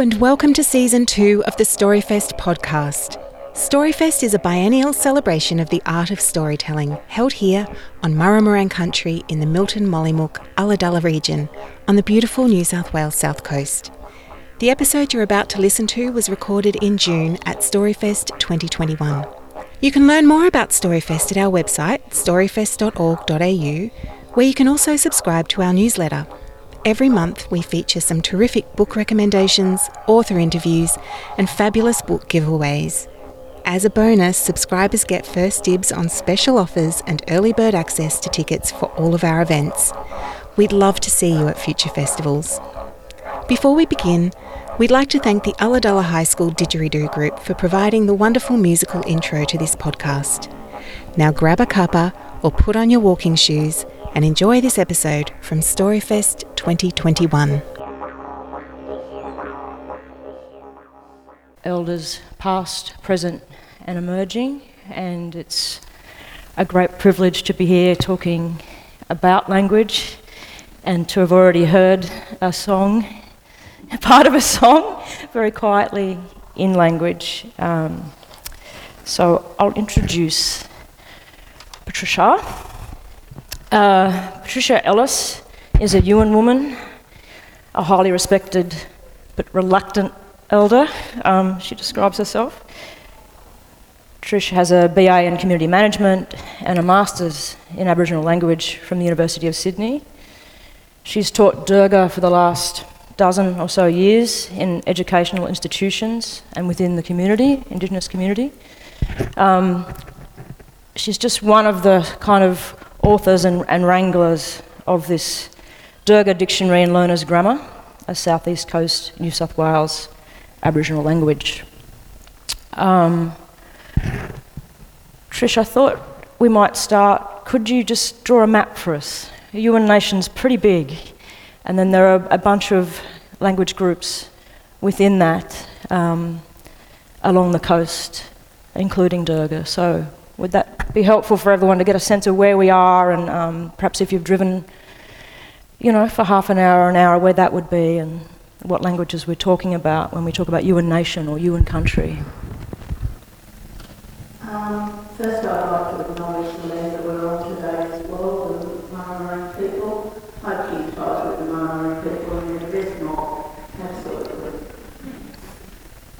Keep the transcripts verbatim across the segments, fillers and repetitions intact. Hello and welcome to Season two of the Storyfest podcast. Storyfest is a biennial celebration of the art of storytelling, held here on Murramurang country in the Milton Mollymook, Ulladulla region, on the beautiful New South Wales South Coast. The episode you're about to listen to was recorded in June at Storyfest twenty twenty-one. You can learn more about Storyfest at our website, storyfest dot org dot a u, where you can also subscribe to our newsletter. Every month we feature some terrific book recommendations, author interviews and fabulous book giveaways. As a bonus, subscribers get first dibs on special offers and early bird access to tickets for all of our events. We'd love to see you at future festivals. Before we begin, we'd like to thank the Ulladulla High School Didgeridoo Group for providing the wonderful musical intro to this podcast. Now grab a cuppa or put on your walking shoes and enjoy this episode from Storyfest twenty twenty-one. Elders past, present and emerging, and it's a great privilege to be here talking about language and to have already heard a song, part of a song, very quietly in language. Um, so I'll introduce Patricia. Uh, Patricia Ellis is a Yuin woman, a highly respected but reluctant elder, um, she describes herself. Trish has a B A in Community Management and a Masters in Aboriginal Language from the University of Sydney. She's taught Dhurga for the last dozen or so years in educational institutions and within the community, Indigenous community. Um, she's just one of the kind of authors and, and wranglers of this Dhurga Dictionary and Learner's Grammar, a South East Coast, New South Wales Aboriginal language. Um, Trish, I thought we might start, could you just draw a map for us? The Yuin nation's pretty big, and then there are a bunch of language groups within that um, along the coast, including Dhurga. So would that be helpful for everyone to get a sense of where we are, and um, perhaps if you've driven, you know, for half an hour or an hour, where that would be, and what languages we're talking about when we talk about Yuin nation or Yuin country. Um, first I'd like to acknowledge the land that we're on today as well, the Murramurang people. I keep ties with the Murramurang people and they're the best mob, absolutely.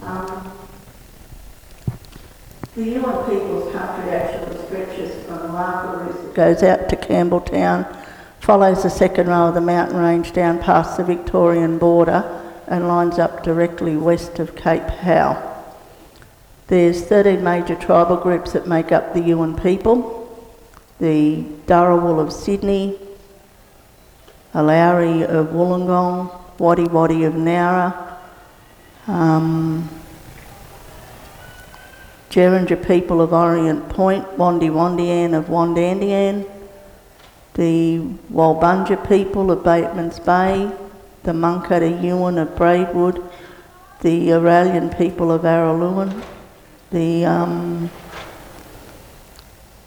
Um, the Yuin people's country actually stretches from Walliga, goes out to Campbelltown, follows the second row of the mountain range down past the Victorian border and lines up directly west of Cape Howe. There's thirteen major tribal groups that make up the Yuin people: the Dharawal of Sydney, Alauri of Wollongong, Wadi Wadi of Nowra, um, Jerenja people of Orient Point, Wandi Wandian of Wandandian, the Walbunja people of Batemans Bay, the Munkara Yuin of Braidwood, the Araluen people of Araluen, the um,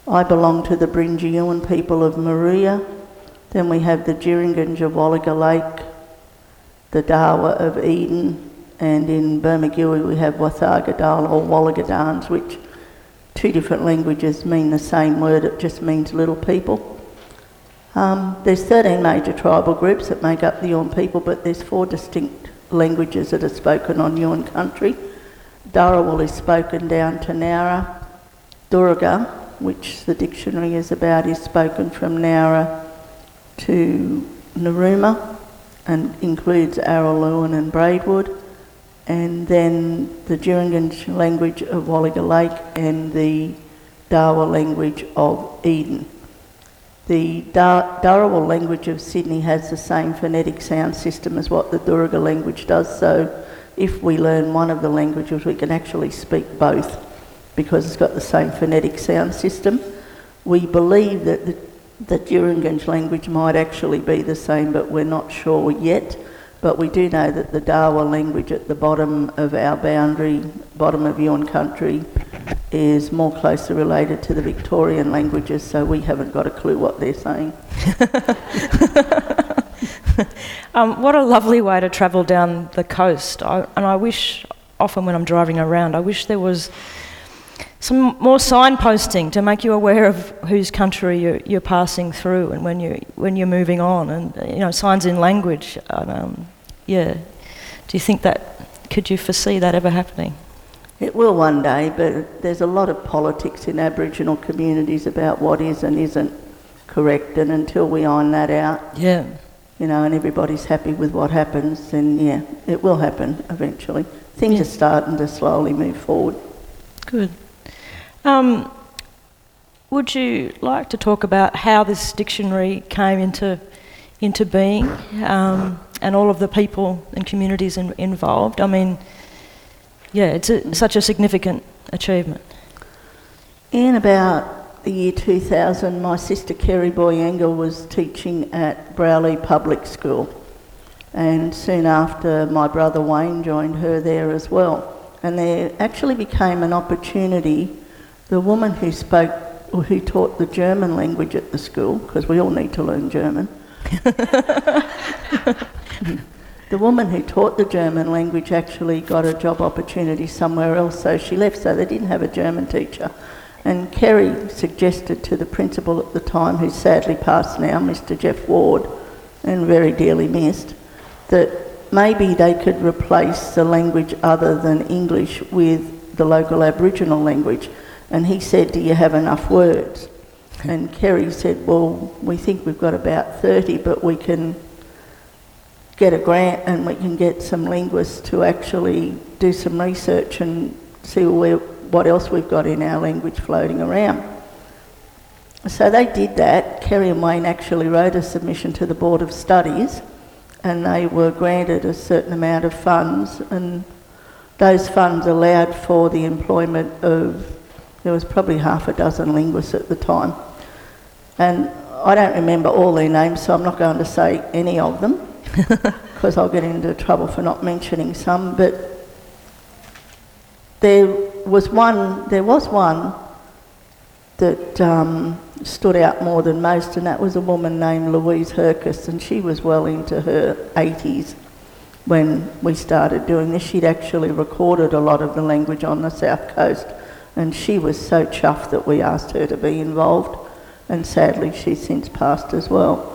I belong to the Brinja Yuin people of Maria, then we have the Dhirunganj of Walliga Lake, the Dharwa of Eden, and in Bermagui we have Wathagadal or Walagadans, which two different languages mean the same word, it just means little people. Um, there's thirteen major tribal groups that make up the Yuin people, but there's four distinct languages that are spoken on Yuin country. Dharawal is spoken down to Nowra. Dhurga, which the dictionary is about, is spoken from Nowra to Narooma and includes Araluen and Braidwood. And then the Dhirunganj language of Walliga Lake and the Dharwa language of Eden. The Dharawal language of Sydney has the same phonetic sound system as what the Dhurga language does, so if we learn one of the languages we can actually speak both because it's got the same phonetic sound system. We believe that the, the Dhirunganj language might actually be the same, but we're not sure yet, but we do know that the Dharwa language at the bottom of our boundary, bottom of Yuin country, is more closely related to the Victorian languages, so we haven't got a clue what they're saying. um, what a lovely way to travel down the coast. I, and I wish, often when I'm driving around, I wish there was some more signposting to make you aware of whose country you're, you're passing through and when, you, when you're moving on, and, you know, signs in language. And, um, yeah. Do you think that, could you foresee that ever happening? It will one day, but there's a lot of politics in Aboriginal communities about what is and isn't correct, and until we iron that out, yeah, you know, and everybody's happy with what happens, then yeah, it will happen eventually. Things yeah. are starting to slowly move forward. Good. Um, would you like to talk about how this dictionary came into into being, um, and all of the people and communities in, involved? I mean, yeah, it's a, such a significant achievement. In about the year two thousand, my sister Kerry Boyengel was teaching at Browley Public School, and soon after my brother Wayne joined her there as well. And there actually became an opportunity. The woman who spoke or who taught the German language at the school, because we all need to learn German. The woman who taught the German language actually got a job opportunity somewhere else, so she left, so they didn't have a German teacher. And Kerry suggested to the principal at the time, who's sadly passed now, Mister Jeff Ward, and very dearly missed, that maybe they could replace the language other than English with the local Aboriginal language. And he said, do you have enough words? And Kerry said, well, we think we've got about thirty, but we can get a grant and we can get some linguists to actually do some research and see where, what else we've got in our language floating around. So they did that. Kerry and Wayne actually wrote a submission to the Board of Studies, and they were granted a certain amount of funds, and those funds allowed for the employment of, there was probably half a dozen linguists at the time. And I don't remember all their names, so I'm not going to say any of them, because I'll get into trouble for not mentioning some, but there was one, there was one that um, stood out more than most, and that was a woman named Louise Hercus, and she was well into her eighties when we started doing this. She'd actually recorded a lot of the language on the south coast, and she was so chuffed that we asked her to be involved, and sadly she's since passed as well.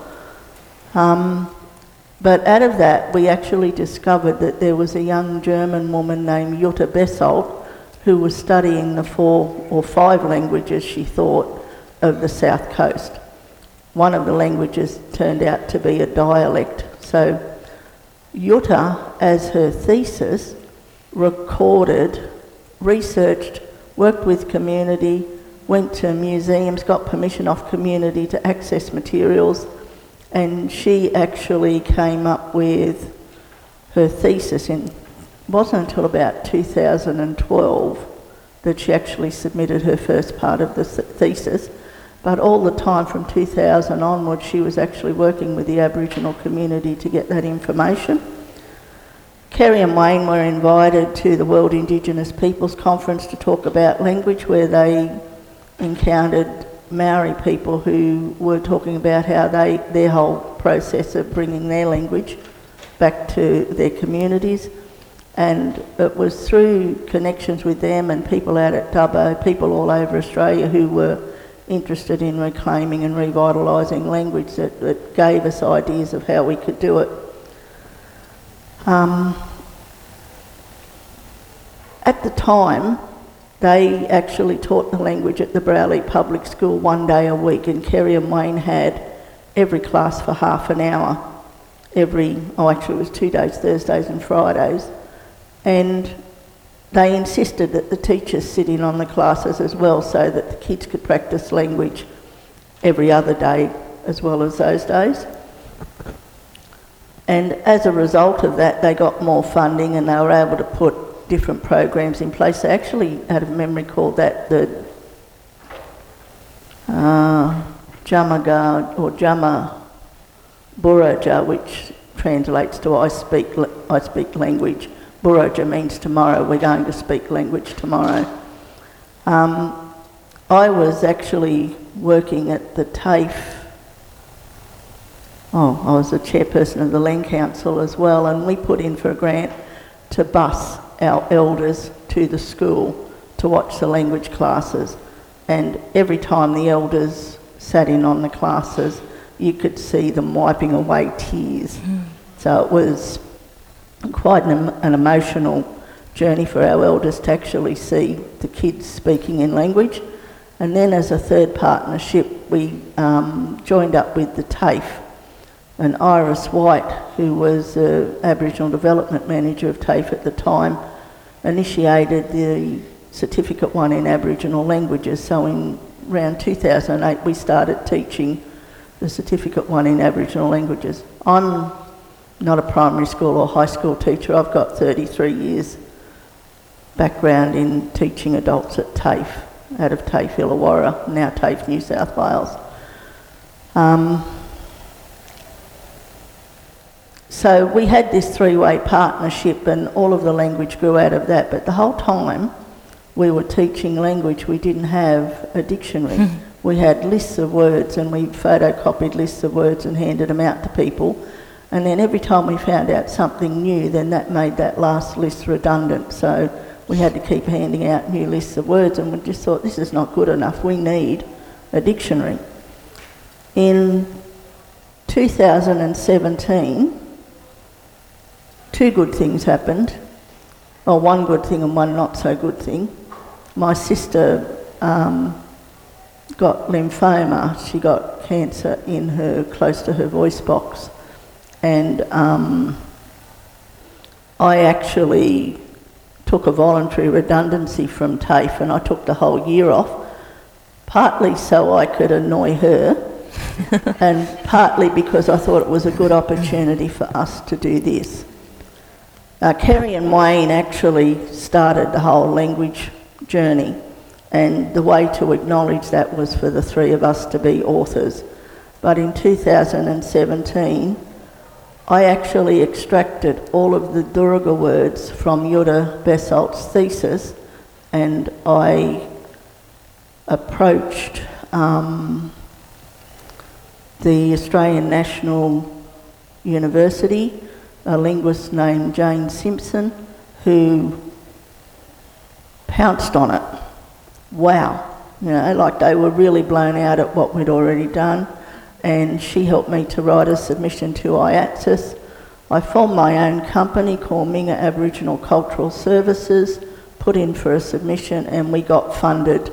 Um, But out of that, we actually discovered that there was a young German woman named Jutta Besold who was studying the four or five languages, she thought, of the south coast. One of the languages turned out to be a dialect. So Jutta, as her thesis, recorded, researched, worked with community, went to museums, got permission off community to access materials, and she actually came up with her thesis. In, it wasn't until about two thousand twelve that she actually submitted her first part of the thesis, but all the time from two thousand onwards she was actually working with the Aboriginal community to get that information. Kerry and Wayne were invited to the World Indigenous Peoples Conference to talk about language, where they encountered Maori people who were talking about how they, their whole process of bringing their language back to their communities. And it was through connections with them and people out at Dubbo, people all over Australia who were interested in reclaiming and revitalising language, that, that gave us ideas of how we could do it. Um, at the time, they actually taught the language at the Browley Public School one day a week, and Kerry and Wayne had every class for half an hour. Every, oh actually it was two days, Thursdays and Fridays. And they insisted that the teachers sit in on the classes as well, so that the kids could practice language every other day as well as those days. And as a result of that, they got more funding and they were able to put different programs in place. They actually, out of memory, called that the uh, Jamaga or Jama Burraja, which translates to I speak, I speak language. Burraja means tomorrow, we're going to speak language tomorrow. Um, I was actually working at the TAFE oh, I was the chairperson of the Land Council as well, and we put in for a grant to bus our elders to the school to watch the language classes. And every time the elders sat in on the classes, you could see them wiping away tears. Mm. So it was quite an, an emotional journey for our elders to actually see the kids speaking in language. And then as a third partnership, we um, joined up with the TAFE. And Iris White, who was the Aboriginal Development Manager of TAFE at the time, initiated the Certificate One in Aboriginal Languages. So in around two thousand eight, we started teaching the Certificate One in Aboriginal Languages. I'm not a primary school or high school teacher. I've got thirty-three years background in teaching adults at TAFE, out of TAFE Illawarra, now TAFE New South Wales. Um, So we had this three-way partnership and all of the language grew out of that, but the whole time we were teaching language, we didn't have a dictionary. We had lists of words and we photocopied lists of words and handed them out to people, and then every time we found out something new, then that made that last list redundant. So we had to keep handing out new lists of words, and we just thought, this is not good enough, we need a dictionary. In two thousand seventeen, two good things happened, or well, one good thing and one not so good thing. My sister um, got lymphoma. She got cancer in her, close to her voice box, and um, I actually took a voluntary redundancy from TAFE, and I took the whole year off, partly so I could annoy her, and partly because I thought it was a good opportunity for us to do this. Uh, Kerry and Wayne actually started the whole language journey, and the way to acknowledge that was for the three of us to be authors. But in two thousand seventeen, I actually extracted all of the Dhurga words from Jutta Besold's thesis, and I approached um, the Australian National University, a linguist named Jane Simpson, who pounced on it. Wow, you know, like they were really blown out at what we'd already done, and she helped me to write a submission to I A T S I S. I formed my own company called Minga Aboriginal Cultural Services, put in for a submission, and we got funded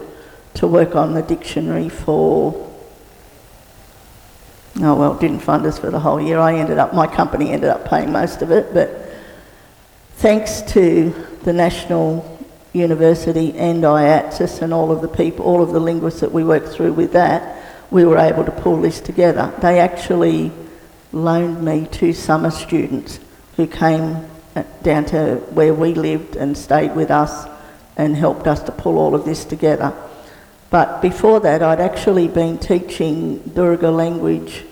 to work on the dictionary for Oh well, it didn't fund us for the whole year. I ended up, my company ended up paying most of it, but thanks to the National University and I A T S I S and all of the people, all of the linguists that we worked through with that, we were able to pull this together. They actually loaned me two summer students who came down to where we lived and stayed with us and helped us to pull all of this together. But before that, I'd actually been teaching Dhurga language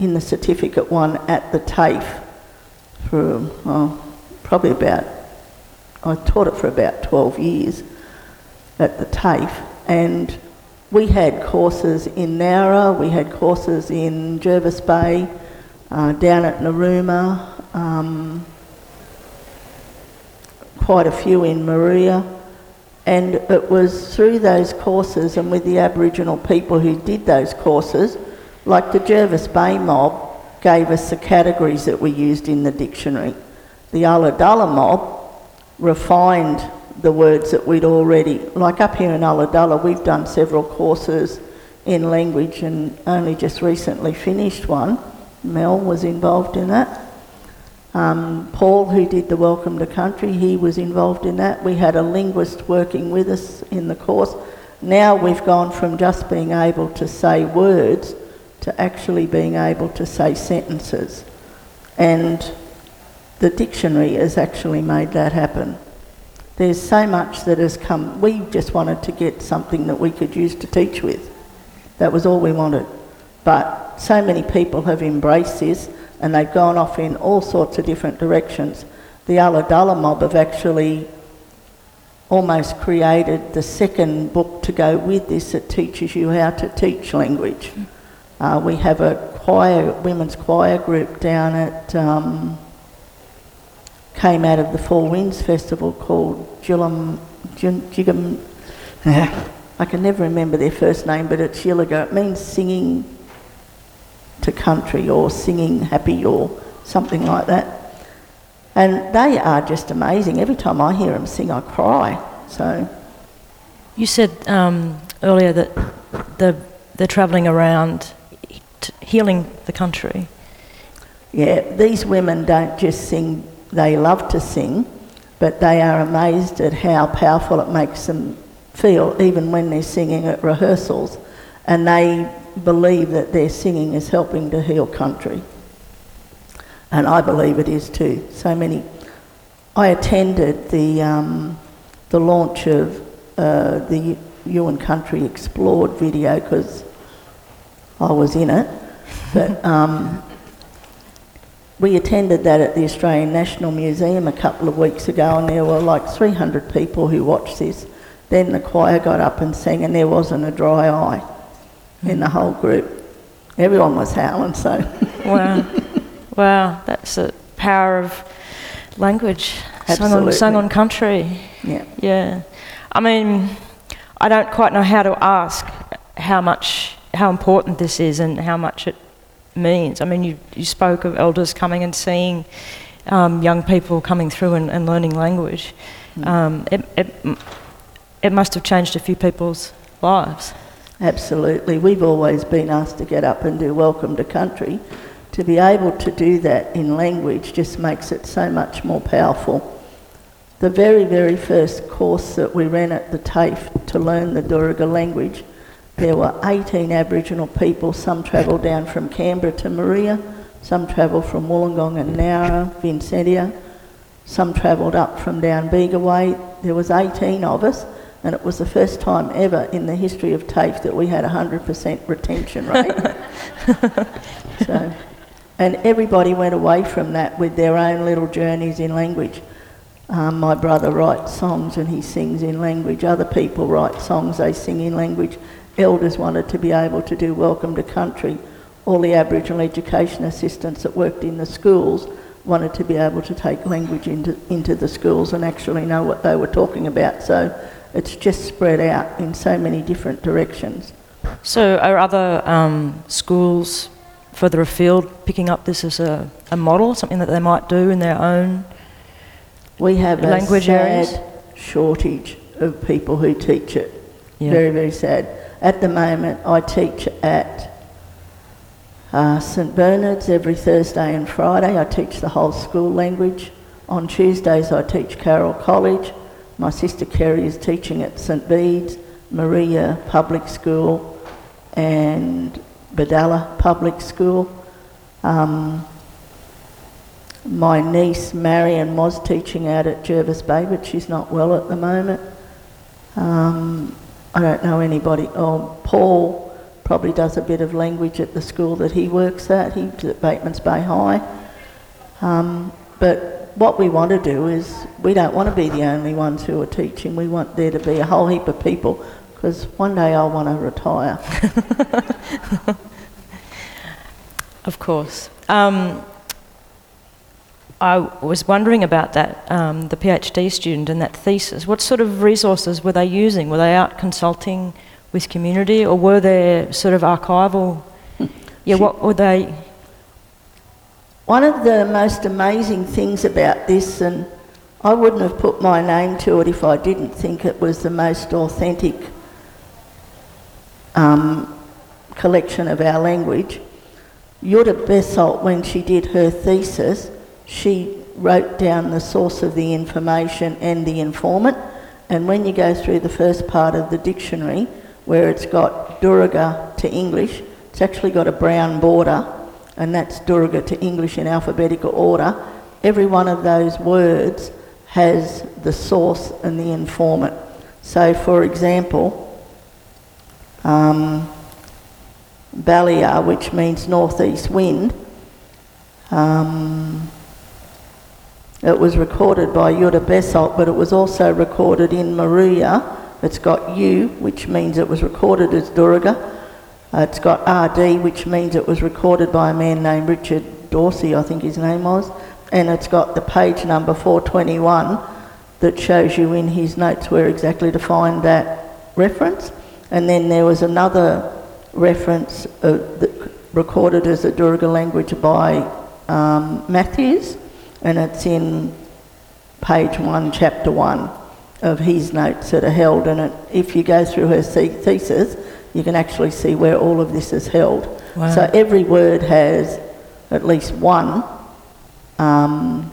in the Certificate One at the TAFE for oh, probably about, I taught it for about twelve years at the TAFE. And we had courses in Nowra, we had courses in Jervis Bay, uh, down at Narooma, um, quite a few in Maria. And it was through those courses and with the Aboriginal people who did those courses, like the Jervis Bay mob gave us the categories that were used in the dictionary. The Ulladulla mob refined the words that we'd already, like up here in Ulladulla, we've done several courses in language and only just recently finished one. Mel was involved in that. Um, Paul, who did the Welcome to Country, he was involved in that. We had a linguist working with us in the course. Now we've gone from just being able to say words to actually being able to say sentences. And the dictionary has actually made that happen. There's so much that has come. We just wanted to get something that we could use to teach with. That was all we wanted. But so many people have embraced this, and they've gone off in all sorts of different directions. The Ulladulla mob have actually almost created the second book to go with this that teaches you how to teach language. Uh, we have a choir, women's choir group down at, um, came out of the Four Winds Festival called Jilum, Jigum, I can never remember their first name, but it's Yilaga. It means singing to country or singing happy or something like that. And they are just amazing. Every time I hear them sing, I cry. So, you said um, earlier that the, they're travelling around healing the country. Yeah, these women don't just sing, they love to sing, but they are amazed at how powerful it makes them feel, even when they're singing at rehearsals, and they believe that their singing is helping to heal country. And I believe it is too. So many. I attended the um, the launch of uh, the Yuin Country Explored video because I was in it. But um, we attended that at the Australian National Museum a couple of weeks ago, and there were like three hundred people who watched this. Then the choir got up and sang, and there wasn't a dry eye mm. in the whole group. Everyone was howling, so. Wow. Wow, that's the power of language. Absolutely. Sung on, sung on country. Yeah. Yeah. I mean, I don't quite know how to ask how much, how important this is and how much it means. I mean, you, you spoke of elders coming and seeing um, young people coming through and, and learning language. Mm. Um, it, it, It must have changed a few people's lives. Absolutely. We've always been asked to get up and do Welcome to Country. To be able to do that in language just makes it so much more powerful. The very, very first course that we ran at the TAFE to learn the Dhurga language, there were eighteen Aboriginal people. Some travelled down from Canberra to Maria, some travelled from Wollongong and Nowra, Vincentia, some travelled up from down Bega way. There was eighteen of us. And it was the first time ever in the history of TAFE that we had a one hundred percent retention rate. So, and everybody went away from that with their own little journeys in language. Um, my brother writes songs and he sings in language. Other people write songs, they sing in language. Elders wanted to be able to do Welcome to Country. All the Aboriginal education assistants that worked in the schools wanted to be able to take language into, into the schools and actually know what they were talking about. So. It's just spread out in so many different directions. So are other um, schools further afield picking up this as a, a model, something that they might do in their own we have language areas? We have a sad areas? shortage of people who teach it. Yeah. Very, very sad. At the moment, I teach at uh, St Bernard's every Thursday and Friday. I teach the whole school language. On Tuesdays, I teach Carroll College. My sister Kerry is teaching at St Bede's, Maria Public School and Badala Public School. Um, my niece Marion was teaching out at Jervis Bay, but she's not well at the moment. Um, I don't know anybody. Oh, Paul probably does a bit of language at the school that he works at. He's at Batemans Bay High. Um, but what we want to do is, we don't want to be the only ones who are teaching. We want there to be a whole heap of people, because one day I'll want to retire. Of course. Um, I was wondering about that, um, the PhD student and that thesis. What sort of resources were they using? Were they out consulting with community, or were there sort of archival? Yeah, what were they? One of the most amazing things about this, and I wouldn't have put my name to it if I didn't think it was the most authentic um, collection of our language. Jutta Besold, when she did her thesis, she wrote down the source of the information and the informant, and when you go through the first part of the dictionary, where it's got Dhurga to English, it's actually got a brown border, and that's Dhurga to English in alphabetical order. Every one of those words has the source and the informant. So for example, um, Balia, which means northeast wind, um, it was recorded by Jutta Besold, but it was also recorded in Maruya. It's got U, which means it was recorded as Dhurga. Uh, it's got R D, which means it was recorded by a man named Richard Dorsey, I think his name was, and it's got the page number four twenty-one that shows you in his notes where exactly to find that reference. And then there was another reference uh, that recorded as the Dhurga language by um, Matthews, and it's in page one, chapter one of his notes that are held. And it, if you go through her thesis, you can actually see where all of this is held. Wow. So every word has at least one um,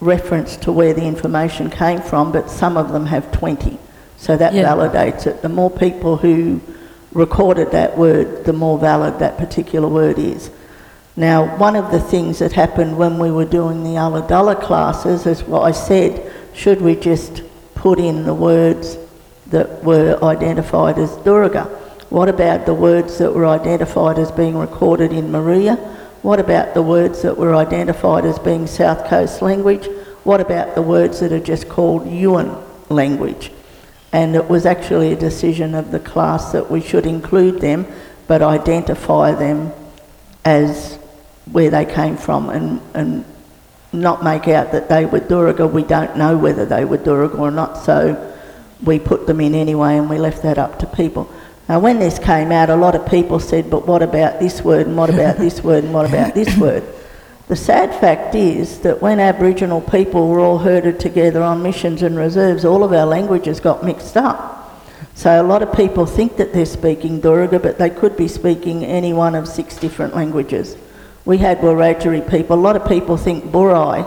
reference to where the information came from, but some of them have twenty. So that yeah. validates it. The more people who recorded that word, the more valid that particular word is. Now, one of the things that happened when we were doing the Ulladulla classes is what I said, should we just put in the words that were identified as Dhurga? What about the words that were identified as being recorded in Maria? What about the words that were identified as being South Coast language? What about the words that are just called Yuin language? And it was actually a decision of the class that we should include them, but identify them as where they came from, and, and not make out that they were Dhurga. We don't know whether they were Dhurga or not, so we put them in anyway, and we left that up to people. Now, when this came out, a lot of people said, but what about this word, and what about this word, and what about this word? The sad fact is that when Aboriginal people were all herded together on missions and reserves, all of our languages got mixed up. So a lot of people think that they're speaking Dhurga, but they could be speaking any one of six different languages. We had Wiradjuri people. A lot of people think Burai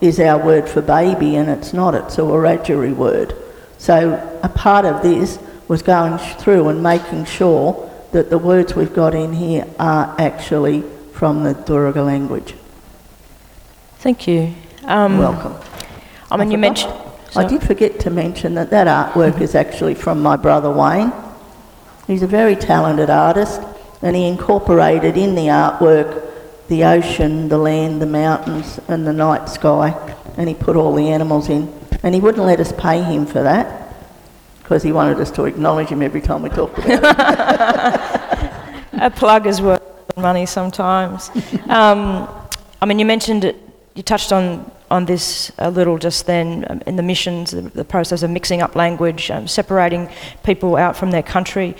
is our word for baby, and it's not. It's a Wiradjuri word. So a part of this was going through and making sure that the words we've got in here are actually from the Dhurga language. Thank you. Um, You're welcome. I mean, I you mentioned... So. I did forget to mention that that artwork is actually from my brother Wayne. He's a very talented artist, and he incorporated in the artwork the ocean, the land, the mountains and the night sky, and he put all the animals in. And he wouldn't let us pay him for that because he wanted us to acknowledge him every time we talked about it. A plug is worth money sometimes. um, I mean, you mentioned it. You touched on, on this a little just then, um, in the missions, the, the process of mixing up language, um, separating people out from their country.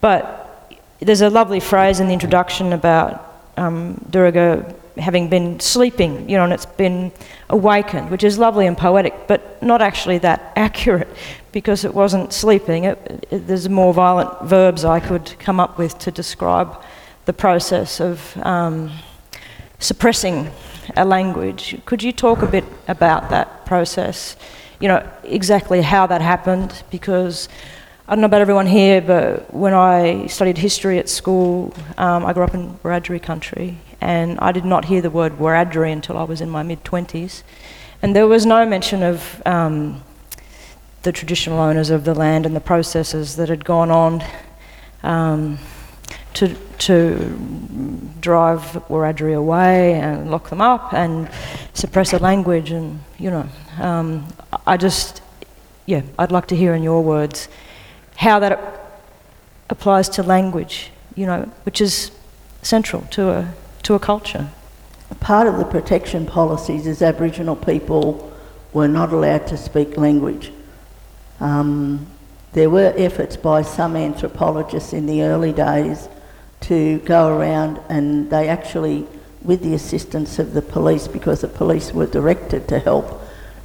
But there's a lovely phrase in the introduction about um, Dhurga having been sleeping, you know, and it's been awakened, which is lovely and poetic, but not actually that accurate, because it wasn't sleeping. It, it, there's more violent verbs I could come up with to describe the process of um, suppressing a language. Could you talk a bit about that process? You know, exactly how that happened, because I don't know about everyone here, but when I studied history at school, um, I grew up in Wiradjuri country, and I did not hear the word Wiradjuri until I was in my mid-twenties. And there was no mention of um, the traditional owners of the land and the processes that had gone on um, to to drive Wiradjuri away and lock them up and suppress a language, and you know, um, I just, yeah, I'd like to hear in your words how that applies to language, you know, which is central to a to a culture. Part of the protection policies is Aboriginal people were not allowed to speak language. Um, there were efforts by some anthropologists in the early days to go around, and they actually, with the assistance of the police, because the police were directed to help,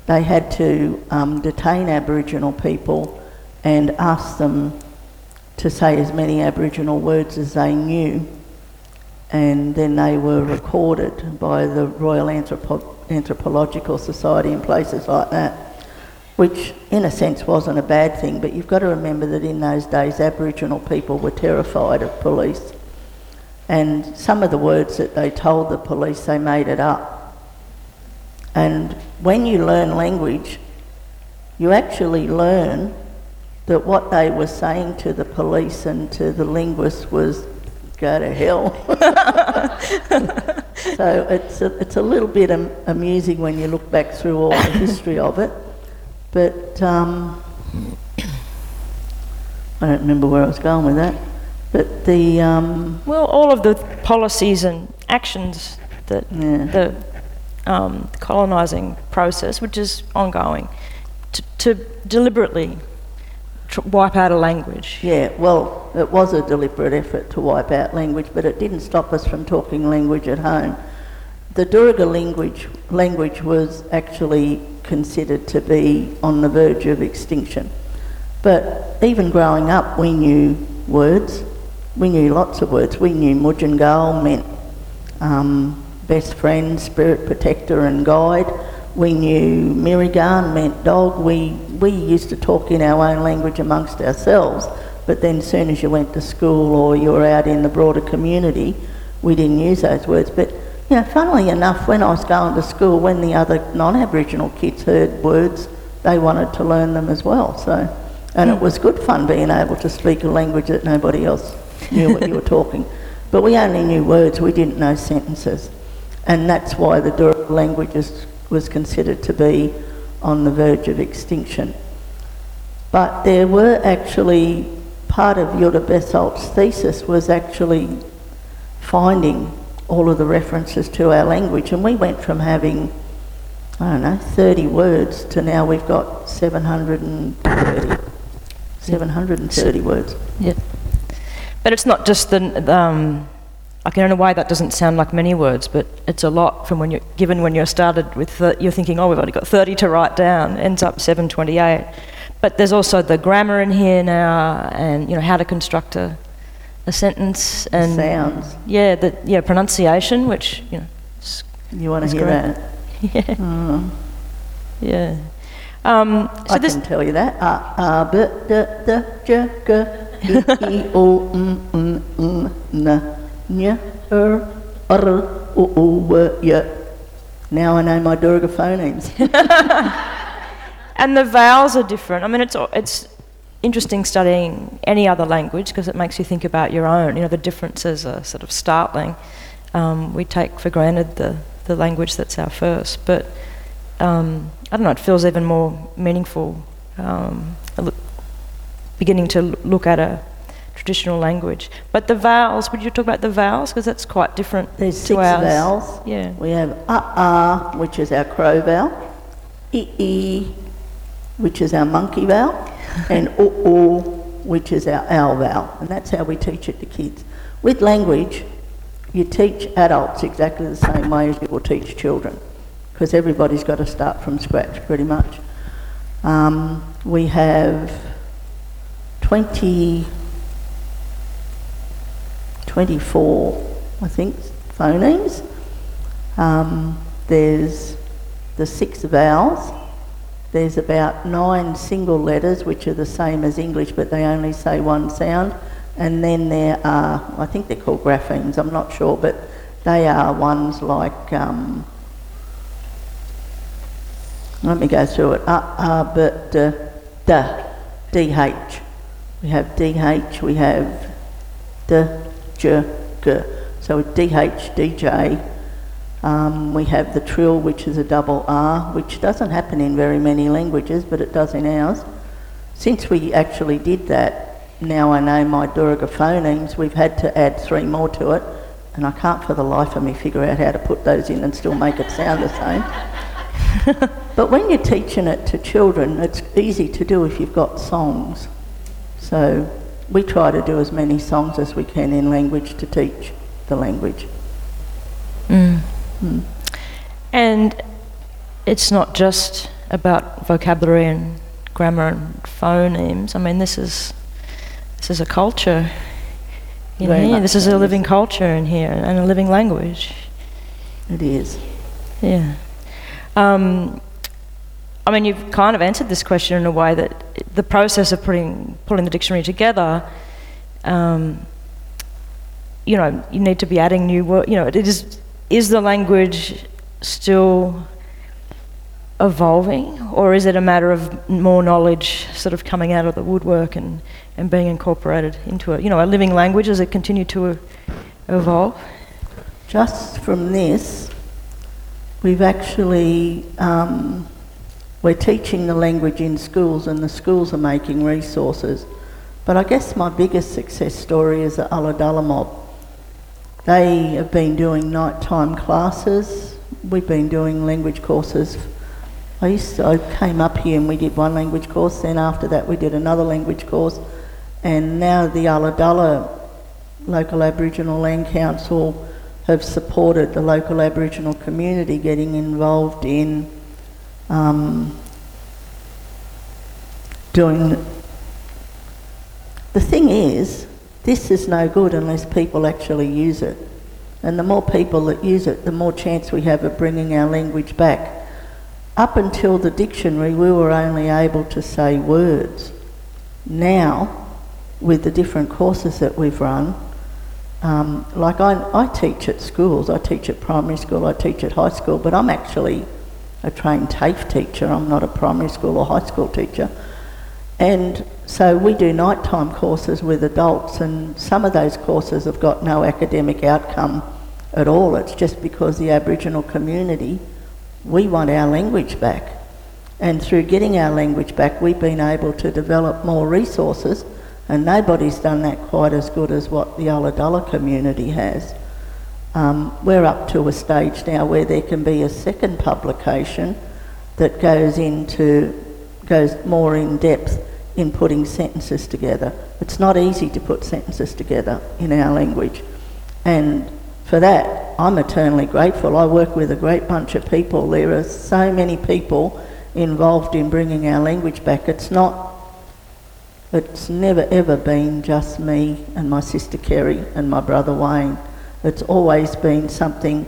they had to um, detain Aboriginal people and ask them to say as many Aboriginal words as they knew, and then they were recorded by the Royal Anthropo- Anthropological Society and places like that, which in a sense wasn't a bad thing, but you've got to remember that in those days Aboriginal people were terrified of police. And some of the words that they told the police, they made it up. And when you learn language, you actually learn that what they were saying to the police and to the linguists was, go to hell. So it's a, it's a little bit am- amusing when you look back through all the history of it. But um, I don't remember where I was going with that. But the um, well, all of the policies and actions that yeah. the um, colonising process, which is ongoing, to, to deliberately tr wipe out a language. Yeah, well, it was a deliberate effort to wipe out language, but it didn't stop us from talking language at home. The Dhurga language language was actually considered to be on the verge of extinction, but even growing up, we knew words. We knew lots of words. We knew Mujungal meant um, best friend, spirit protector and guide. We knew Mirigan meant dog. We, we used to talk in our own language amongst ourselves, but then as soon as you went to school or you were out in the broader community, we didn't use those words. But, you know, funnily enough, when I was going to school, when the other non-Aboriginal kids heard words, they wanted to learn them as well. So. And it was good fun being able to speak a language that nobody else knew what you were talking. But we only knew words, we didn't know sentences. And that's why the Dhurga language is, was considered to be on the verge of extinction. But there were actually, part of Jutta Besold's thesis was actually finding all of the references to our language. And we went from having, I don't know, thirty words to now we've got seven hundred and thirty. seven hundred and thirty words. Yeah. But it's not just the, um, like in a way that doesn't sound like many words, but it's a lot from when you're, given when you're started with, the, you're thinking, oh, we've only got thirty to write down, ends up seven twenty-eight. But there's also the grammar in here now, and you know, how to construct a, a sentence. And sounds. Yeah, the, yeah, pronunciation, which, you know. You want to hear great. That? Yeah. Mm. Yeah. Um, so I can tell you that. Ah, ah, b, d, d, j, g, e, e, o, m, m, m, n, n, r, r, o, o, w, y. Now I know my Dhurga phonemes. And the vowels are different. I mean, it's it's interesting studying any other language because it makes you think about your own. You know, the differences are sort of startling. Um, we take for granted the the language that's our first, but. Um, I don't know, it feels even more meaningful um, beginning to look at a traditional language. But the vowels, would you talk about the vowels? Because that's quite different. There's six ours. Vowels. Yeah. We have ah, uh, uh, which is our crow vowel, e, e, which is our monkey vowel, and o, o, which is our owl vowel. And that's how we teach it to kids. With language, you teach adults exactly the same way as you will teach children, because everybody's got to start from scratch, pretty much. Um, we have twenty, twenty-four, I think, phonemes. Um, there's the six vowels. There's about nine single letters, which are the same as English, but they only say one sound. And then there are, I think they're called graphemes, I'm not sure, but they are ones like, um, let me go through it. Uh, uh, but, uh, duh, D H. We have D H, we have D, J, G. So D H, D J. Um, we have the trill, which is a double R, which doesn't happen in very many languages, but it does in ours. Since we actually did that, now I know my Dhurga phonemes, we've had to add three more to it, and I can't for the life of me figure out how to put those in and still make it sound the same. But when you're teaching it to children, it's easy to do if you've got songs. So we try to do as many songs as we can in language to teach the language. Mm. Mm. And it's not just about vocabulary and grammar and phonemes. I mean, this is this is a culture in here. This is a living culture in here and a living language. It is. Yeah. Um, I mean, you've kind of answered this question in a way that the process of putting pulling the dictionary together, um, you know, you need to be adding new words. You know, it is is the language still evolving, or is it a matter of more knowledge sort of coming out of the woodwork and and being incorporated into it? You know, a living language, does it continue to evolve? Just from this. We've actually, um, we're teaching the language in schools and the schools are making resources. But I guess my biggest success story is the Ulladulla mob. They have been doing nighttime classes. We've been doing language courses. I used to, I came up here and we did one language course, then after that we did another language course, and now the Ulladulla Local Aboriginal Land Council have supported the local Aboriginal community getting involved in um, doing... The thing is, this is no good unless people actually use it. And the more people that use it, the more chance we have of bringing our language back. Up until the dictionary, we were only able to say words. Now, with the different courses that we've run, um, like I, I teach at schools, I teach at primary school, I teach at high school, but I'm actually a trained TAFE teacher, I'm not a primary school or high school teacher. And so we do nighttime courses with adults, and some of those courses have got no academic outcome at all. It's just because the Aboriginal community, we want our language back. And through getting our language back, we've been able to develop more resources, and nobody's done that quite as good as what the Ulladulla community has. Um, we're up to a stage now where there can be a second publication that goes into, goes more in depth in putting sentences together. It's not easy to put sentences together in our language. And for that, I'm eternally grateful. I work with a great bunch of people. There are so many people involved in bringing our language back. It's not, it's never ever been just me and my sister Kerry and my brother Wayne. It's always been something,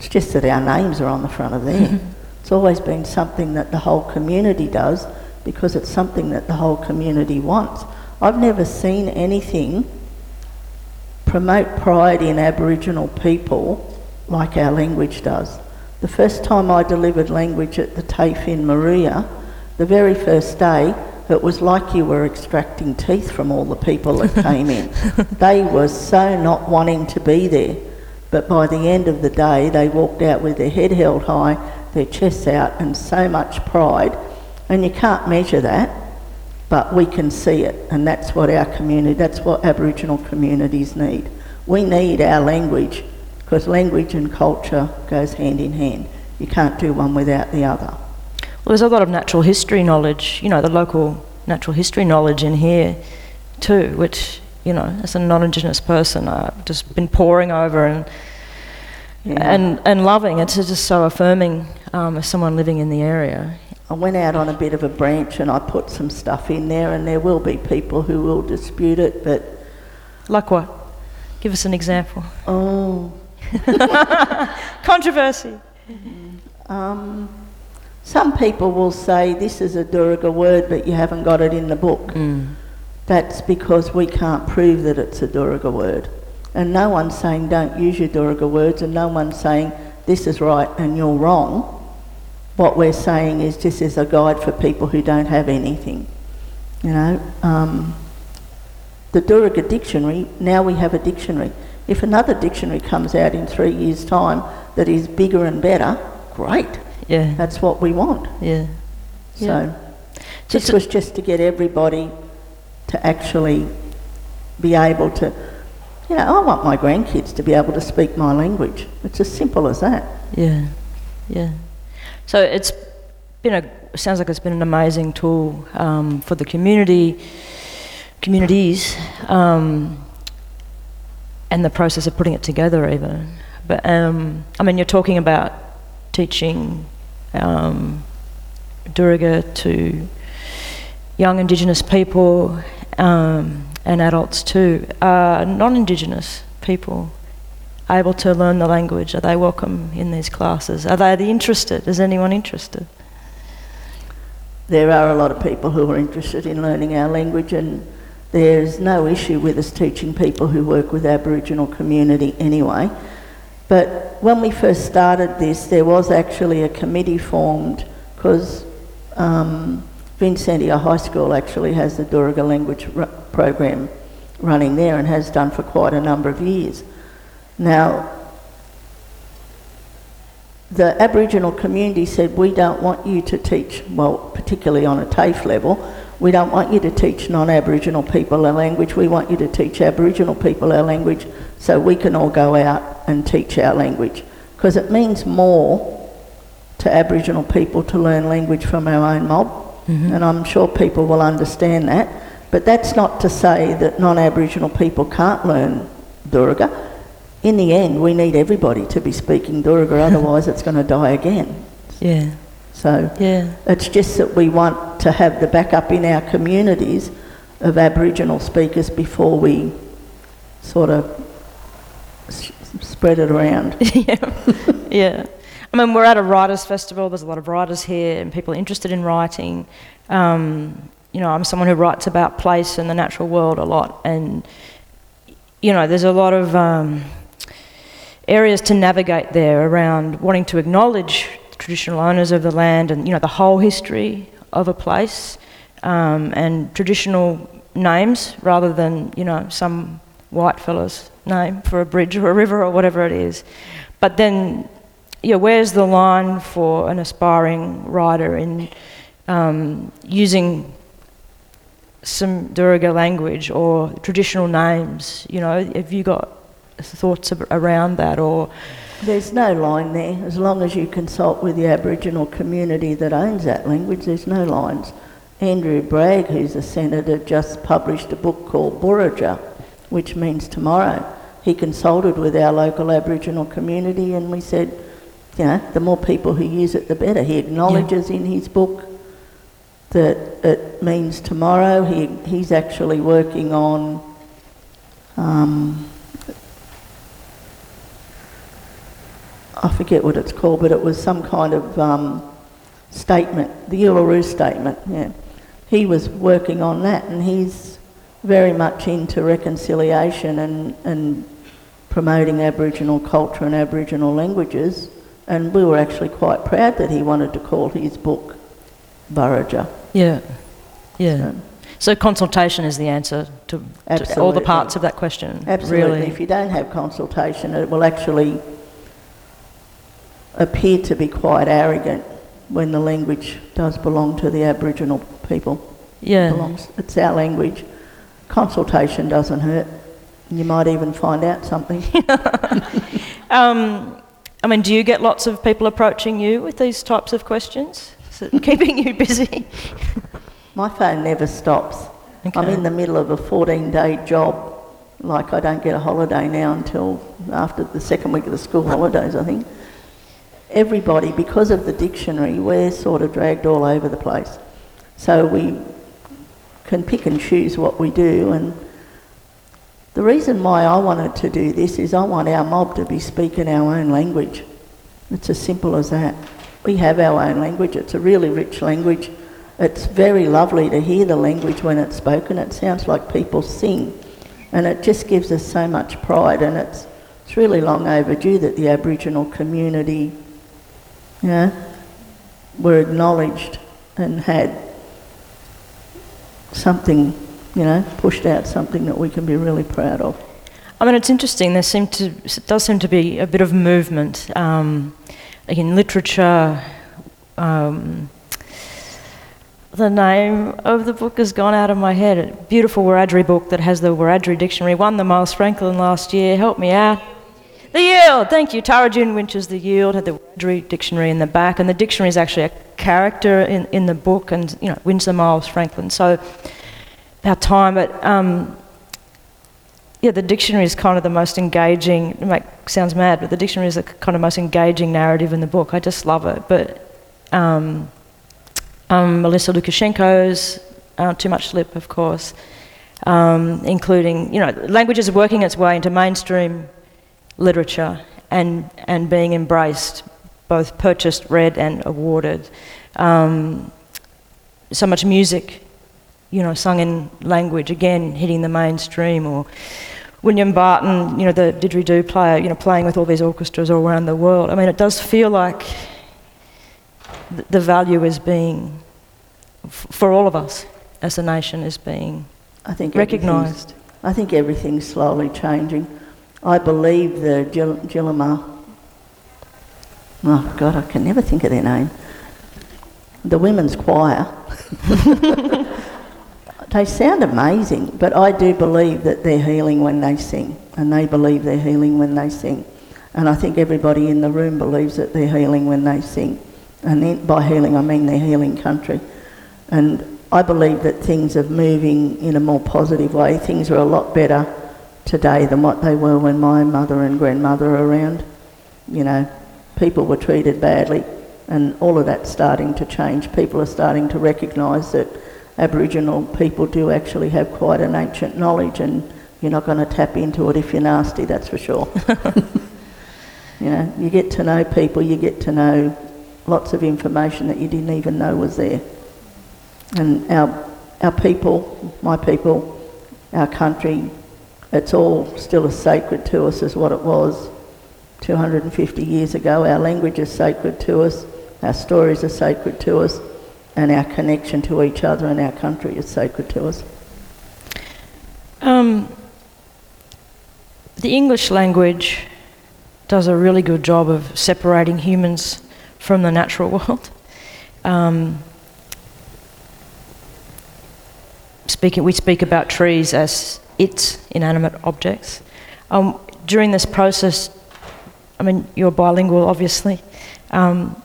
it's just that our names are on the front of there. It's always been something that the whole community does because it's something that the whole community wants. I've never seen anything promote pride in Aboriginal people like our language does. The first time I delivered language at the TAFE in Maria, the very first day, it was like you were extracting teeth from all the people that came in. They were so not wanting to be there, but by the end of the day, they walked out with their head held high, their chests out, and so much pride. And you can't measure that, but we can see it, and that's what our community, that's what Aboriginal communities need. We need our language, because language and culture goes hand in hand. You can't do one without the other. Well, there's a lot of natural history knowledge, you know, the local natural history knowledge in here too, which, you know, as a non-Indigenous person, I've just been poring over and yeah. and, and loving. It's just so affirming um, as someone living in the area. I went out on a bit of a branch and I put some stuff in there, and there will be people who will dispute it, but... Like what? Give us an example. Oh. Controversy. Um, some people will say, this is a Dhurga word, but you haven't got it in the book. Mm. That's because we can't prove that it's a Dhurga word. And no one's saying, don't use your Dhurga words, and no one's saying, this is right and you're wrong. What we're saying is this is a guide for people who don't have anything. You know, um, the Dhurga dictionary, now we have a dictionary. If another dictionary comes out in three years' time that is bigger and better, great. Yeah. That's what we want. Yeah. So yeah. This was just to get everybody to actually be able to, you know, I want my grandkids to be able to speak my language. It's as simple as that. Yeah, yeah. So it's been a, sounds like it's been an amazing tool um, for the community, communities, um, and the process of putting it together even. But um, I mean, you're talking about teaching um, Dhurga to young Indigenous people um, and adults too. Are non-Indigenous people able to learn the language? Are they welcome in these classes? Are they interested? Is anyone interested? There are a lot of people who are interested in learning our language, and there's no issue with us teaching people who work with Aboriginal community anyway. But when we first started this, there was actually a committee formed because um, Vincentia High School actually has the Dhurga language r program running there and has done for quite a number of years. Now, the Aboriginal community said, we don't want you to teach, well, particularly on a TAFE level, we don't want you to teach non-Aboriginal people our language, we want you to teach Aboriginal people our language so we can all go out and teach our language. Because it means more to Aboriginal people to learn language from our own mob, mm-hmm. and I'm sure people will understand that. But that's not to say that non-Aboriginal people can't learn Dhurga. In the end, we need everybody to be speaking Dhurga, otherwise it's going to die again. Yeah. So yeah. It's just that we want to have the backup in our communities of Aboriginal speakers before we sort of s spread it around. Yeah. Yeah. I mean, we're at a writers' festival. There's a lot of writers here and people interested in writing. Um, you know, I'm someone who writes about place and the natural world a lot, and you know, there's a lot of um, areas to navigate there around wanting to acknowledge traditional owners of the land and, you know, the whole history of a place, um, and traditional names rather than, you know, some white fella's name for a bridge or a river or whatever it is. But then, you know, where's the line for an aspiring writer in um, using some Dhurga language or traditional names? You know, have you got thoughts around that? Or there's no line there. As long as you consult with the Aboriginal community that owns that language, there's no lines. Andrew Bragg, who's a senator, just published a book called Burraja, which means tomorrow. He consulted with our local Aboriginal community and we said, you know, the more people who use it, the better. He acknowledges yeah. in his book that it means tomorrow. He, he's actually working on... Um, I forget what it's called, but it was some kind of um, statement, the Uluru statement, yeah. He was working on that, and he's very much into reconciliation and, and promoting Aboriginal culture and Aboriginal languages, and we were actually quite proud that he wanted to call his book Burraja. Yeah, yeah. So, so consultation is the answer to, to all the parts of that question. Absolutely. Really. If you don't have consultation, it will actually appear to be quite arrogant when the language does belong to the Aboriginal people. Yeah. It belongs, it's our language. Consultation doesn't hurt. You might even find out something. um, I mean, do you get lots of people approaching you with these types of questions? Is it keeping you busy? My phone never stops. Okay. I'm in the middle of a fourteen day job. Like, I don't get a holiday now until after the second week of the school holidays, I think. Everybody, because of the dictionary, we're sort of dragged all over the place. So we can pick and choose what we do, and the reason why I wanted to do this is I want our mob to be speaking our own language. It's as simple as that. We have our own language. It's a really rich language. It's very lovely to hear the language when it's spoken. It sounds like people sing, and it just gives us so much pride, and it's, it's really long overdue that the Aboriginal community, you know, were acknowledged and had something, you know, pushed out, something that we can be really proud of. I mean, it's interesting. There seem to, it does seem to be a bit of movement, um, like in literature. Um, the name of the book has gone out of my head. A beautiful Wiradjuri book that has the Wiradjuri dictionary. Won the Miles Franklin last year. Help me out. The Yield, thank you. Tara June Winch's The Yield had the Wiradjuri dictionary in the back, and the dictionary is actually a character in, in the book, and you know, wins the Miles Franklin. So about time, but um, yeah, the dictionary is kind of the most engaging. It might, sounds mad, but the dictionary is the kind of most engaging narrative in the book. I just love it. But um, um, Melissa Lukashenko's uh, Too Much Slip, of course, um, including, you know, languages working its way into mainstream literature and and being embraced, both purchased, read and awarded. Um, so much music, you know, sung in language, again hitting the mainstream. Or William Barton, you know, the didgeridoo player, you know, playing with all these orchestras all around the world. I mean, it does feel like th the value is being f for all of us as a nation is being I think recognised. I think everything's slowly changing. I believe the Gillamar, oh God, I can never think of their name, the women's choir They sound amazing, but I do believe that they're healing when they sing, and they believe they're healing when they sing. And I think everybody in the room believes that they're healing when they sing. And by healing, I mean they're healing country. And I believe that things are moving in a more positive way. Things are a lot better today than what they were when my mother and grandmother were around. You know, people were treated badly, and all of that's starting to change. People are starting to recognise that Aboriginal people do actually have quite an ancient knowledge, and you're not going to tap into it if you're nasty, that's for sure. You know, you get to know people, you get to know lots of information that you didn't even know was there. And our, our people, my people, our country, it's all still as sacred to us as what it was two hundred and fifty years ago. Our language is sacred to us, our stories are sacred to us, and our connection to each other and our country is sacred to us. Um, the English language does a really good job of separating humans from the natural world. Um, speaking, we speak about trees as its inanimate objects. Um, during this process, I mean, you're bilingual, obviously. Um,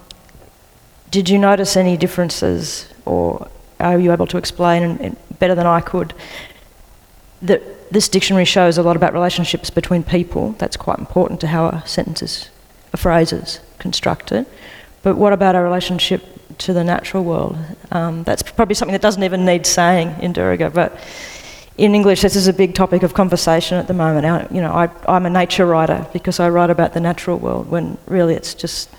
did you notice any differences, or are you able to explain, and, and better than I could, that this dictionary shows a lot about relationships between people? That's quite important to how a sentence is, a phrase is constructed. But what about our relationship to the natural world? Um, that's probably something that doesn't even need saying in Dhurga, but in English, this is a big topic of conversation at the moment. I, you know, I, I'm a nature writer because I write about the natural world, when really it's just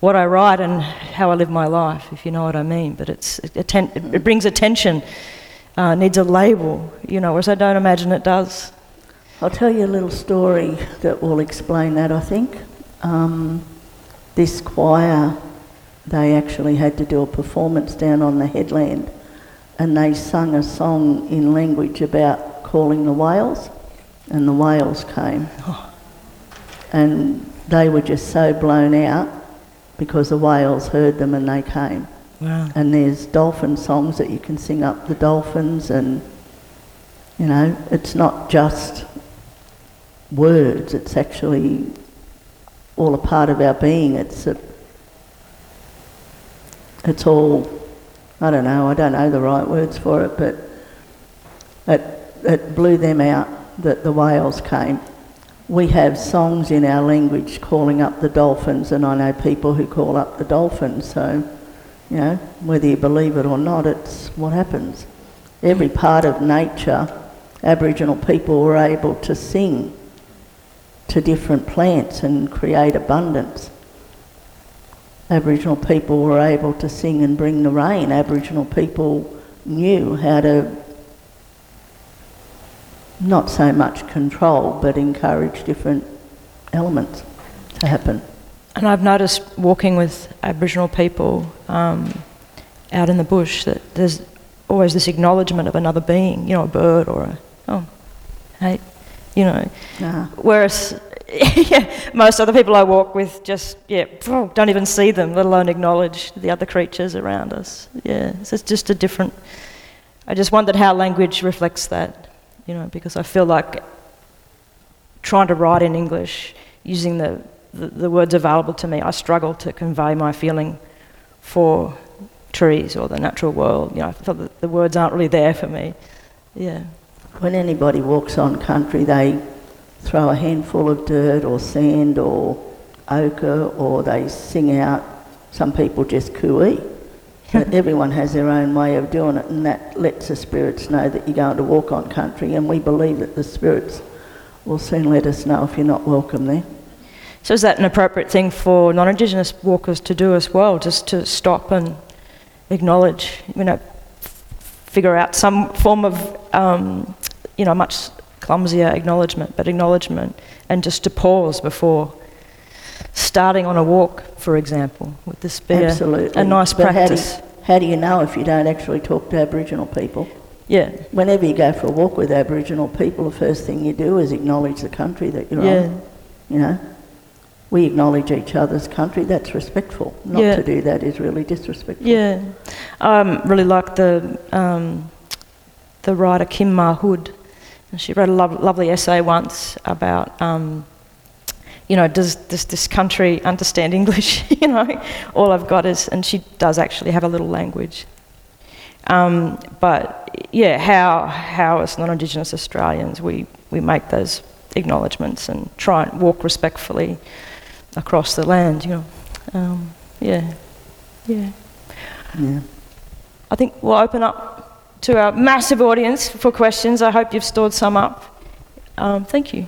what I write and how I live my life, if you know what I mean. But it's, it, atten it brings attention, uh, needs a label, you know, whereas I don't imagine it does. I'll tell you a little story that will explain that, I think. Um, this choir, they actually had to do a performance down on the headland, and they sung a song in language about calling the whales, and the whales came. Oh. And they were just so blown out because the whales heard them and they came. Wow. And there's dolphin songs that you can sing up the dolphins, and, you know, it's not just words, it's actually all a part of our being. It's a, it's all... I don't know, I don't know the right words for it, but it, it blew them out that the whales came. We have songs in our language calling up the dolphins, and I know people who call up the dolphins, so, you know, whether you believe it or not, it's what happens. Every part of nature, Aboriginal people were able to sing to different plants and create abundance. Aboriginal people were able to sing and bring the rain. Aboriginal people knew how to not so much control but encourage different elements to happen. And I've noticed walking with Aboriginal people um, out in the bush that there's always this acknowledgement of another being, you know, a bird or a, oh, hey, you know. Uh-huh. Whereas yeah, most other people I walk with just, yeah, don't even see them, let alone acknowledge the other creatures around us. Yeah, so it's just a different... I just wondered how language reflects that, you know, because I feel like trying to write in English, using the, the, the words available to me, I struggle to convey my feeling for trees or the natural world. You know, I feel that the words aren't really there for me, yeah. When anybody walks on country, they throw a handful of dirt or sand or ochre, or they sing out, some people just cooey. But everyone has their own way of doing it, and that lets the spirits know that you're going to walk on country, and we believe that the spirits will soon let us know if you're not welcome there. So is that an appropriate thing for non-Indigenous walkers to do as well, just to stop and acknowledge, you know, figure out some form of, um, you know, much clumsier acknowledgement, but acknowledgement, and just to pause before starting on a walk, for example? Would this be Absolutely. A, a nice but practice? How do, you, how do you know if you don't actually talk to Aboriginal people? Yeah. Whenever you go for a walk with Aboriginal people, the first thing you do is acknowledge the country that you're yeah. on. You know, we acknowledge each other's country. That's respectful. Not yeah. to do that is really disrespectful. Yeah. I um, really like the... Um, the writer Kim Ma Hood, and she wrote a lo lovely essay once about, um, you know, does, does this country understand English? You know, all I've got is, and she does actually have a little language. Um, but yeah, how how as non-Indigenous Australians we we make those acknowledgements and try and walk respectfully across the land, you know. Um, yeah, yeah, yeah. I think we'll open up to our massive audience for questions. I hope you've stored some up. Um, thank you.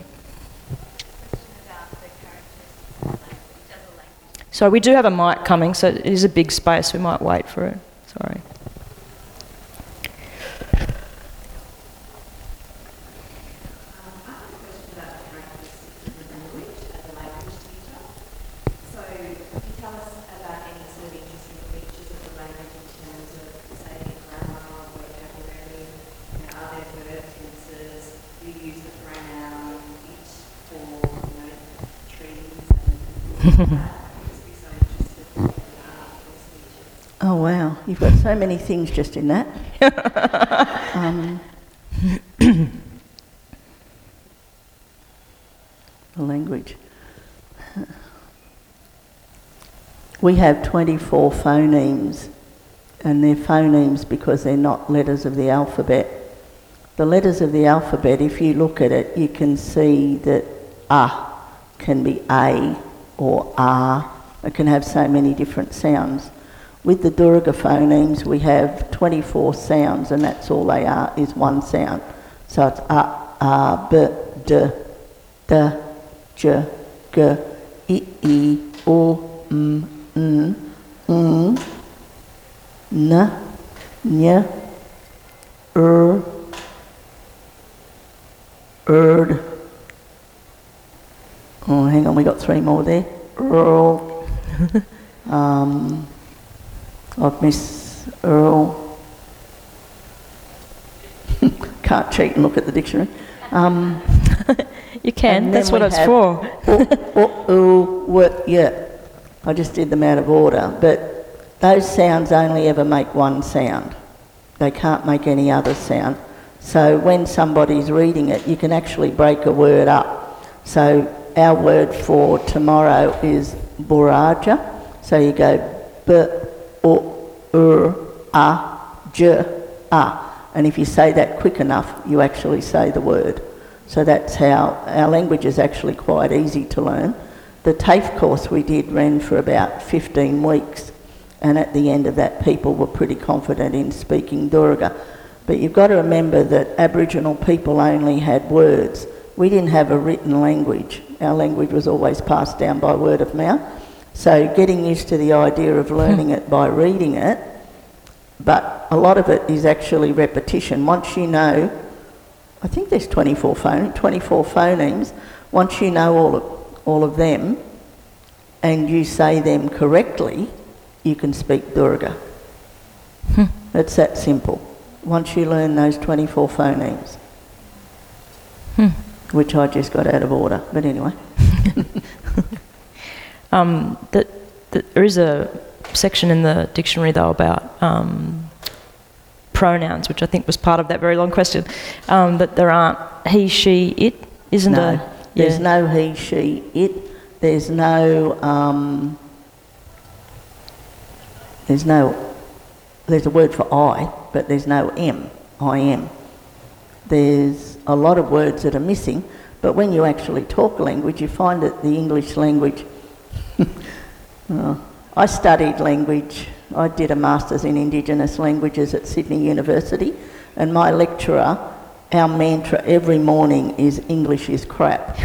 So we do have a mic coming, so it is a big space. We might wait for it. Sorry. Oh wow, you've got so many things just in that. um, the language. We have twenty-four phonemes, and they're phonemes because they're not letters of the alphabet. The letters of the alphabet, if you look at it, you can see that ah can be a or R. It can have so many different sounds. With the Dhurga phonemes, we have twenty-four sounds, and that's all they are, is one sound. So it's A, A, B, D, D, J, G, I, I, O, M, N, N, N, N, R, R. Oh, hang on, we got three more there. Earl. um, I've missed Earl. Can't cheat and look at the dictionary. Um, you can, that's what it's for. Yeah. I just did them out of order. But those sounds only ever make one sound. They can't make any other sound. So when somebody's reading it, you can actually break a word up. So our word for tomorrow is Burraja. So you go B O R A J A. And if you say that quick enough, you actually say the word. So that's how our language is actually quite easy to learn. The TAFE course we did ran for about fifteen weeks. And at the end of that, people were pretty confident in speaking Dhurga. But you've got to remember that Aboriginal people only had words. We didn't have a written language. Our language was always passed down by word of mouth. So getting used to the idea of learning it by reading it, but a lot of it is actually repetition. Once you know, I think there's twenty-four, phone, twenty-four phonemes, once you know all of, all of them and you say them correctly, you can speak Dhurga. It's that simple. Once you learn those twenty-four phonemes. Hmm. Which I just got out of order, but anyway. um, the, the, there is a section in the dictionary, though, about um, pronouns, which I think was part of that very long question, um, that there aren't he, she, it, isn't no, there? Yeah. There's no he, she, it. There's no... Um, there's no... There's a word for I, but there's no M, I am. There's a lot of words that are missing, but when you actually talk language, you find that the English language... oh, I studied language. I did a Masters in Indigenous Languages at Sydney University, and my lecturer, our mantra every morning is English is crap.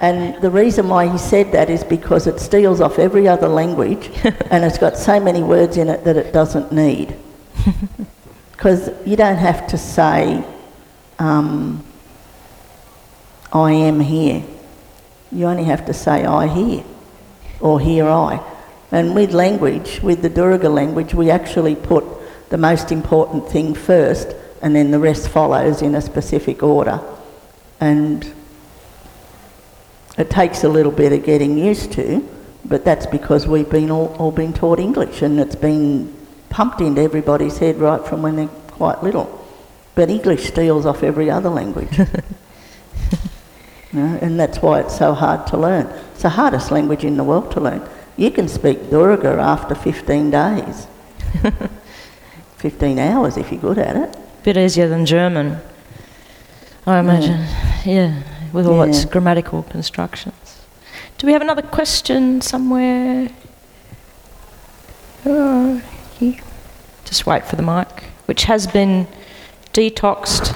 And the reason why he said that is because it steals off every other language, and it's got so many words in it that it doesn't need. Because you don't have to say, um, I am here. You only have to say, I hear, or hear I. And with language, with the Dhurga language, we actually put the most important thing first, and then the rest follows in a specific order. And it takes a little bit of getting used to, but that's because we've been all, all been taught English, and it's been pumped into everybody's head right from when they're quite little. But English steals off every other language. You know, and that's why it's so hard to learn. It's the hardest language in the world to learn. You can speak Dhurga after fifteen days. fifteen hours if you're good at it. Bit easier than German, I imagine. Yeah, yeah, with all yeah. its grammatical constructions. Do we have another question somewhere? Oh, here. Just wait for the mic, which has been detoxed.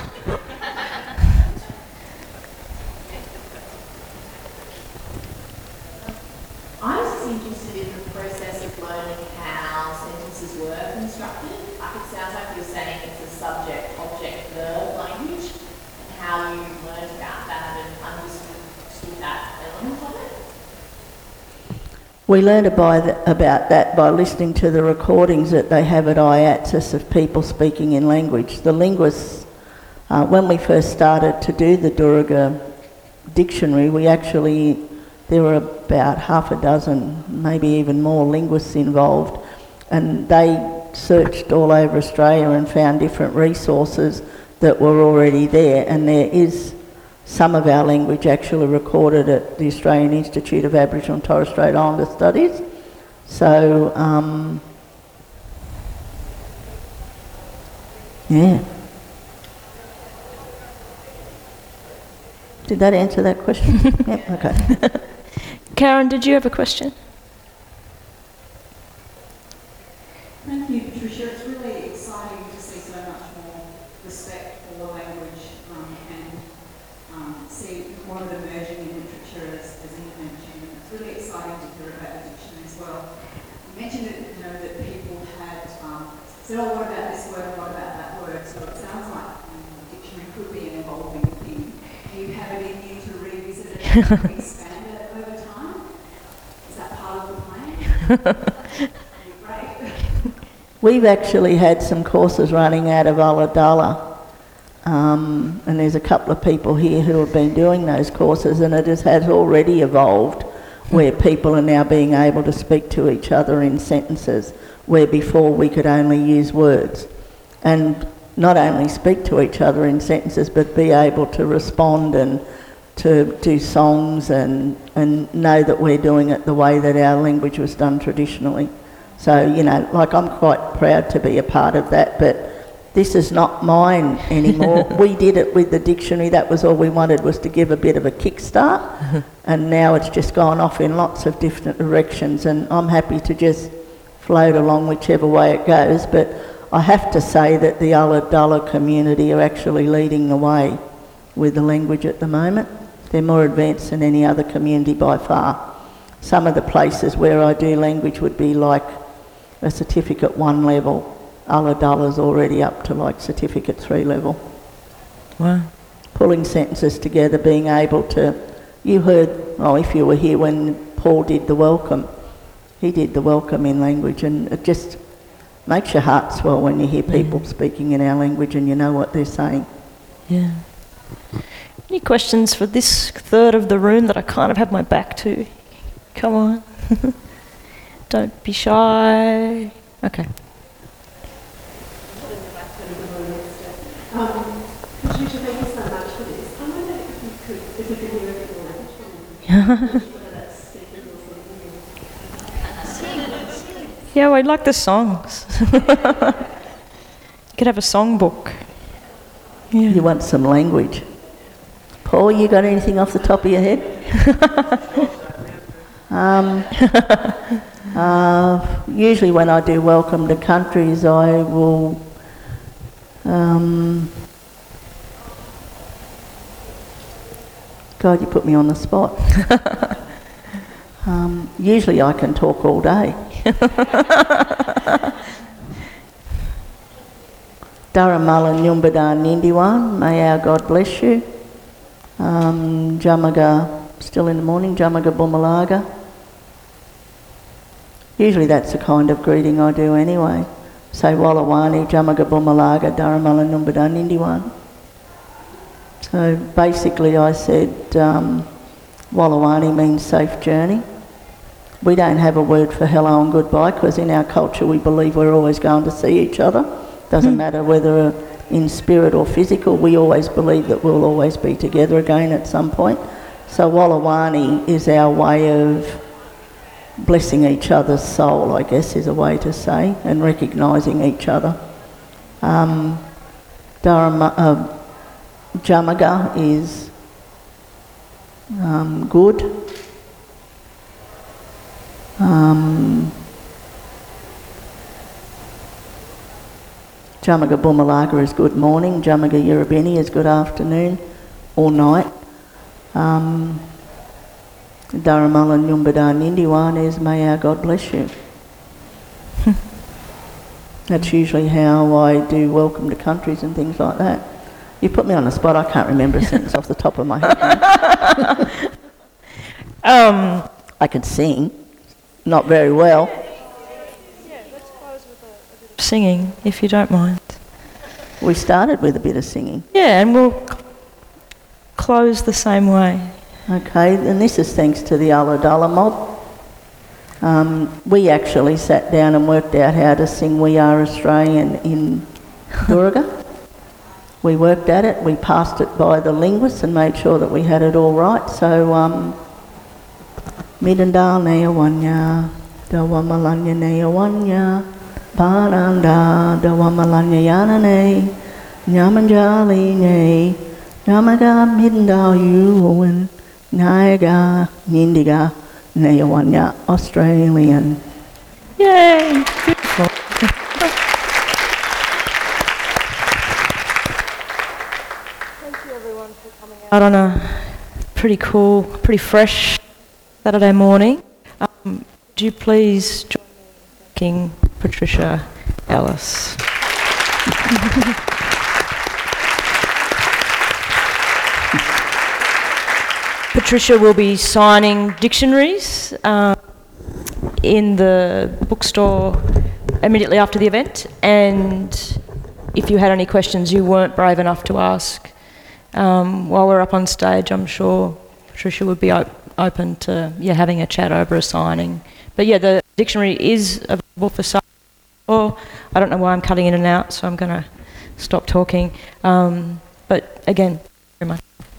We learned about that by listening to the recordings that they have at I A T S I S of people speaking in language. The linguists, uh, when we first started to do the Dhurga dictionary, we actually, there were about half a dozen, maybe even more linguists involved, and they searched all over Australia and found different resources that were already there, and there is some of our language actually recorded at the Australian Institute of Aboriginal and Torres Strait Islander Studies. So, um, yeah. Did that answer that question? Yep, okay. Karen, did you have a question? Thank you, Patricia. It's really exciting to see so much more respect for the language. One of emerging in literature as, as intervention. It's really exciting to hear about addiction as well. You mentioned that, you know, that people had um, said, oh, what about this word, what about that word? So it sounds like um, dictionary could be an evolving thing. Do you have it in you to revisit it and expand it over time? Is that part of the plan? Great. We've actually had some courses running out of Ulladulla. Um, and there's a couple of people here who have been doing those courses, and it has, has already evolved where people are now being able to speak to each other in sentences where before we could only use words, and not only speak to each other in sentences but be able to respond and to do songs and, and know that we're doing it the way that our language was done traditionally. So, you know, like, I'm quite proud to be a part of that, but this is not mine anymore. We did it with the dictionary. That was all we wanted, was to give a bit of a kickstart, and now it's just gone off in lots of different directions, and I'm happy to just float along whichever way it goes. But I have to say that the Ulladulla community are actually leading the way with the language at the moment. They're more advanced than any other community by far. Some of the places where I do language would be like a certificate one level. Ulladulla's already up to like certificate three level. Wow. Pulling sentences together, being able to, you heard, well, if you were here when Paul did the welcome, he did the welcome in language, and it just makes your heart swell when you hear people yeah. speaking in our language and you know what they're saying. Yeah. Any questions for this third of the room that I kind of have my back to? Come on. Don't be shy. Okay. Um, Patricia, thank you so much for this. I wonder if you could, if we could hear it in language. Yeah, well, I like the songs. You could have a songbook. Yeah. You want some language. Paul, you got anything off the top of your head? um, uh, usually when I do welcome to countries, I will... Um, God, you put me on the spot. um, usually I can talk all day. Dharawal Nyumbadan Nindiwan, may our God bless you. Um, Jamaga, still in the morning, Jamaga Bumalaga. Usually that's the kind of greeting I do anyway. Say Walawani, Jamaga Bumalaga, Dharamala Numbadan Indiwan. So basically I said um, Walawani means safe journey. We don't have a word for hello and goodbye because in our culture we believe we're always going to see each other. Doesn't matter whether in spirit or physical, we always believe that we'll always be together again at some point. So Walawani is our way of blessing each other's soul, I guess is a way to say, and recognising each other. Um, Dharma, uh, Jamaga is um, good. Um, Jamaga Bumalaga is good morning. Jamaga Yerubeni is good afternoon or night. Um, Dharamala Nyumbada Nindiwan is may our God bless you. That's usually how I do welcome to countries and things like that. You put me on the spot, I can't remember a sentence off the top of my head. um, I can sing, not very well. Yeah, let's close with a, a bit of singing, if you don't mind. We started with a bit of singing. Yeah, and we'll cl- close the same way. Okay, and this is thanks to the Ulladulla mob. Um, we actually sat down and worked out how to sing We Are Australian in Dhurga. We worked at it, we passed it by the linguists and made sure that we had it all right. So, um, Midandal Nayawanya, Dawamalanya Nayawanya, Pananda, Dawamalanya Yanane, Nyamanjali Nay, Namaga Midandal Yuin. Nayaga, Nindiga, Nayawanya, Australian. Yay! Beautiful. Thank you everyone for coming out on a pretty cool, pretty fresh Saturday morning. Um, would you please join me in thanking Patricia Ellis? Patricia will be signing dictionaries um, in the bookstore immediately after the event, and if you had any questions you weren't brave enough to ask um, while we're up on stage, I'm sure Patricia would be op- open to yeah, having a chat over a signing. But yeah, the dictionary is available for sale. Or I don't know why I'm cutting in and out, so I'm going to stop talking. Um, but again, thank you very much.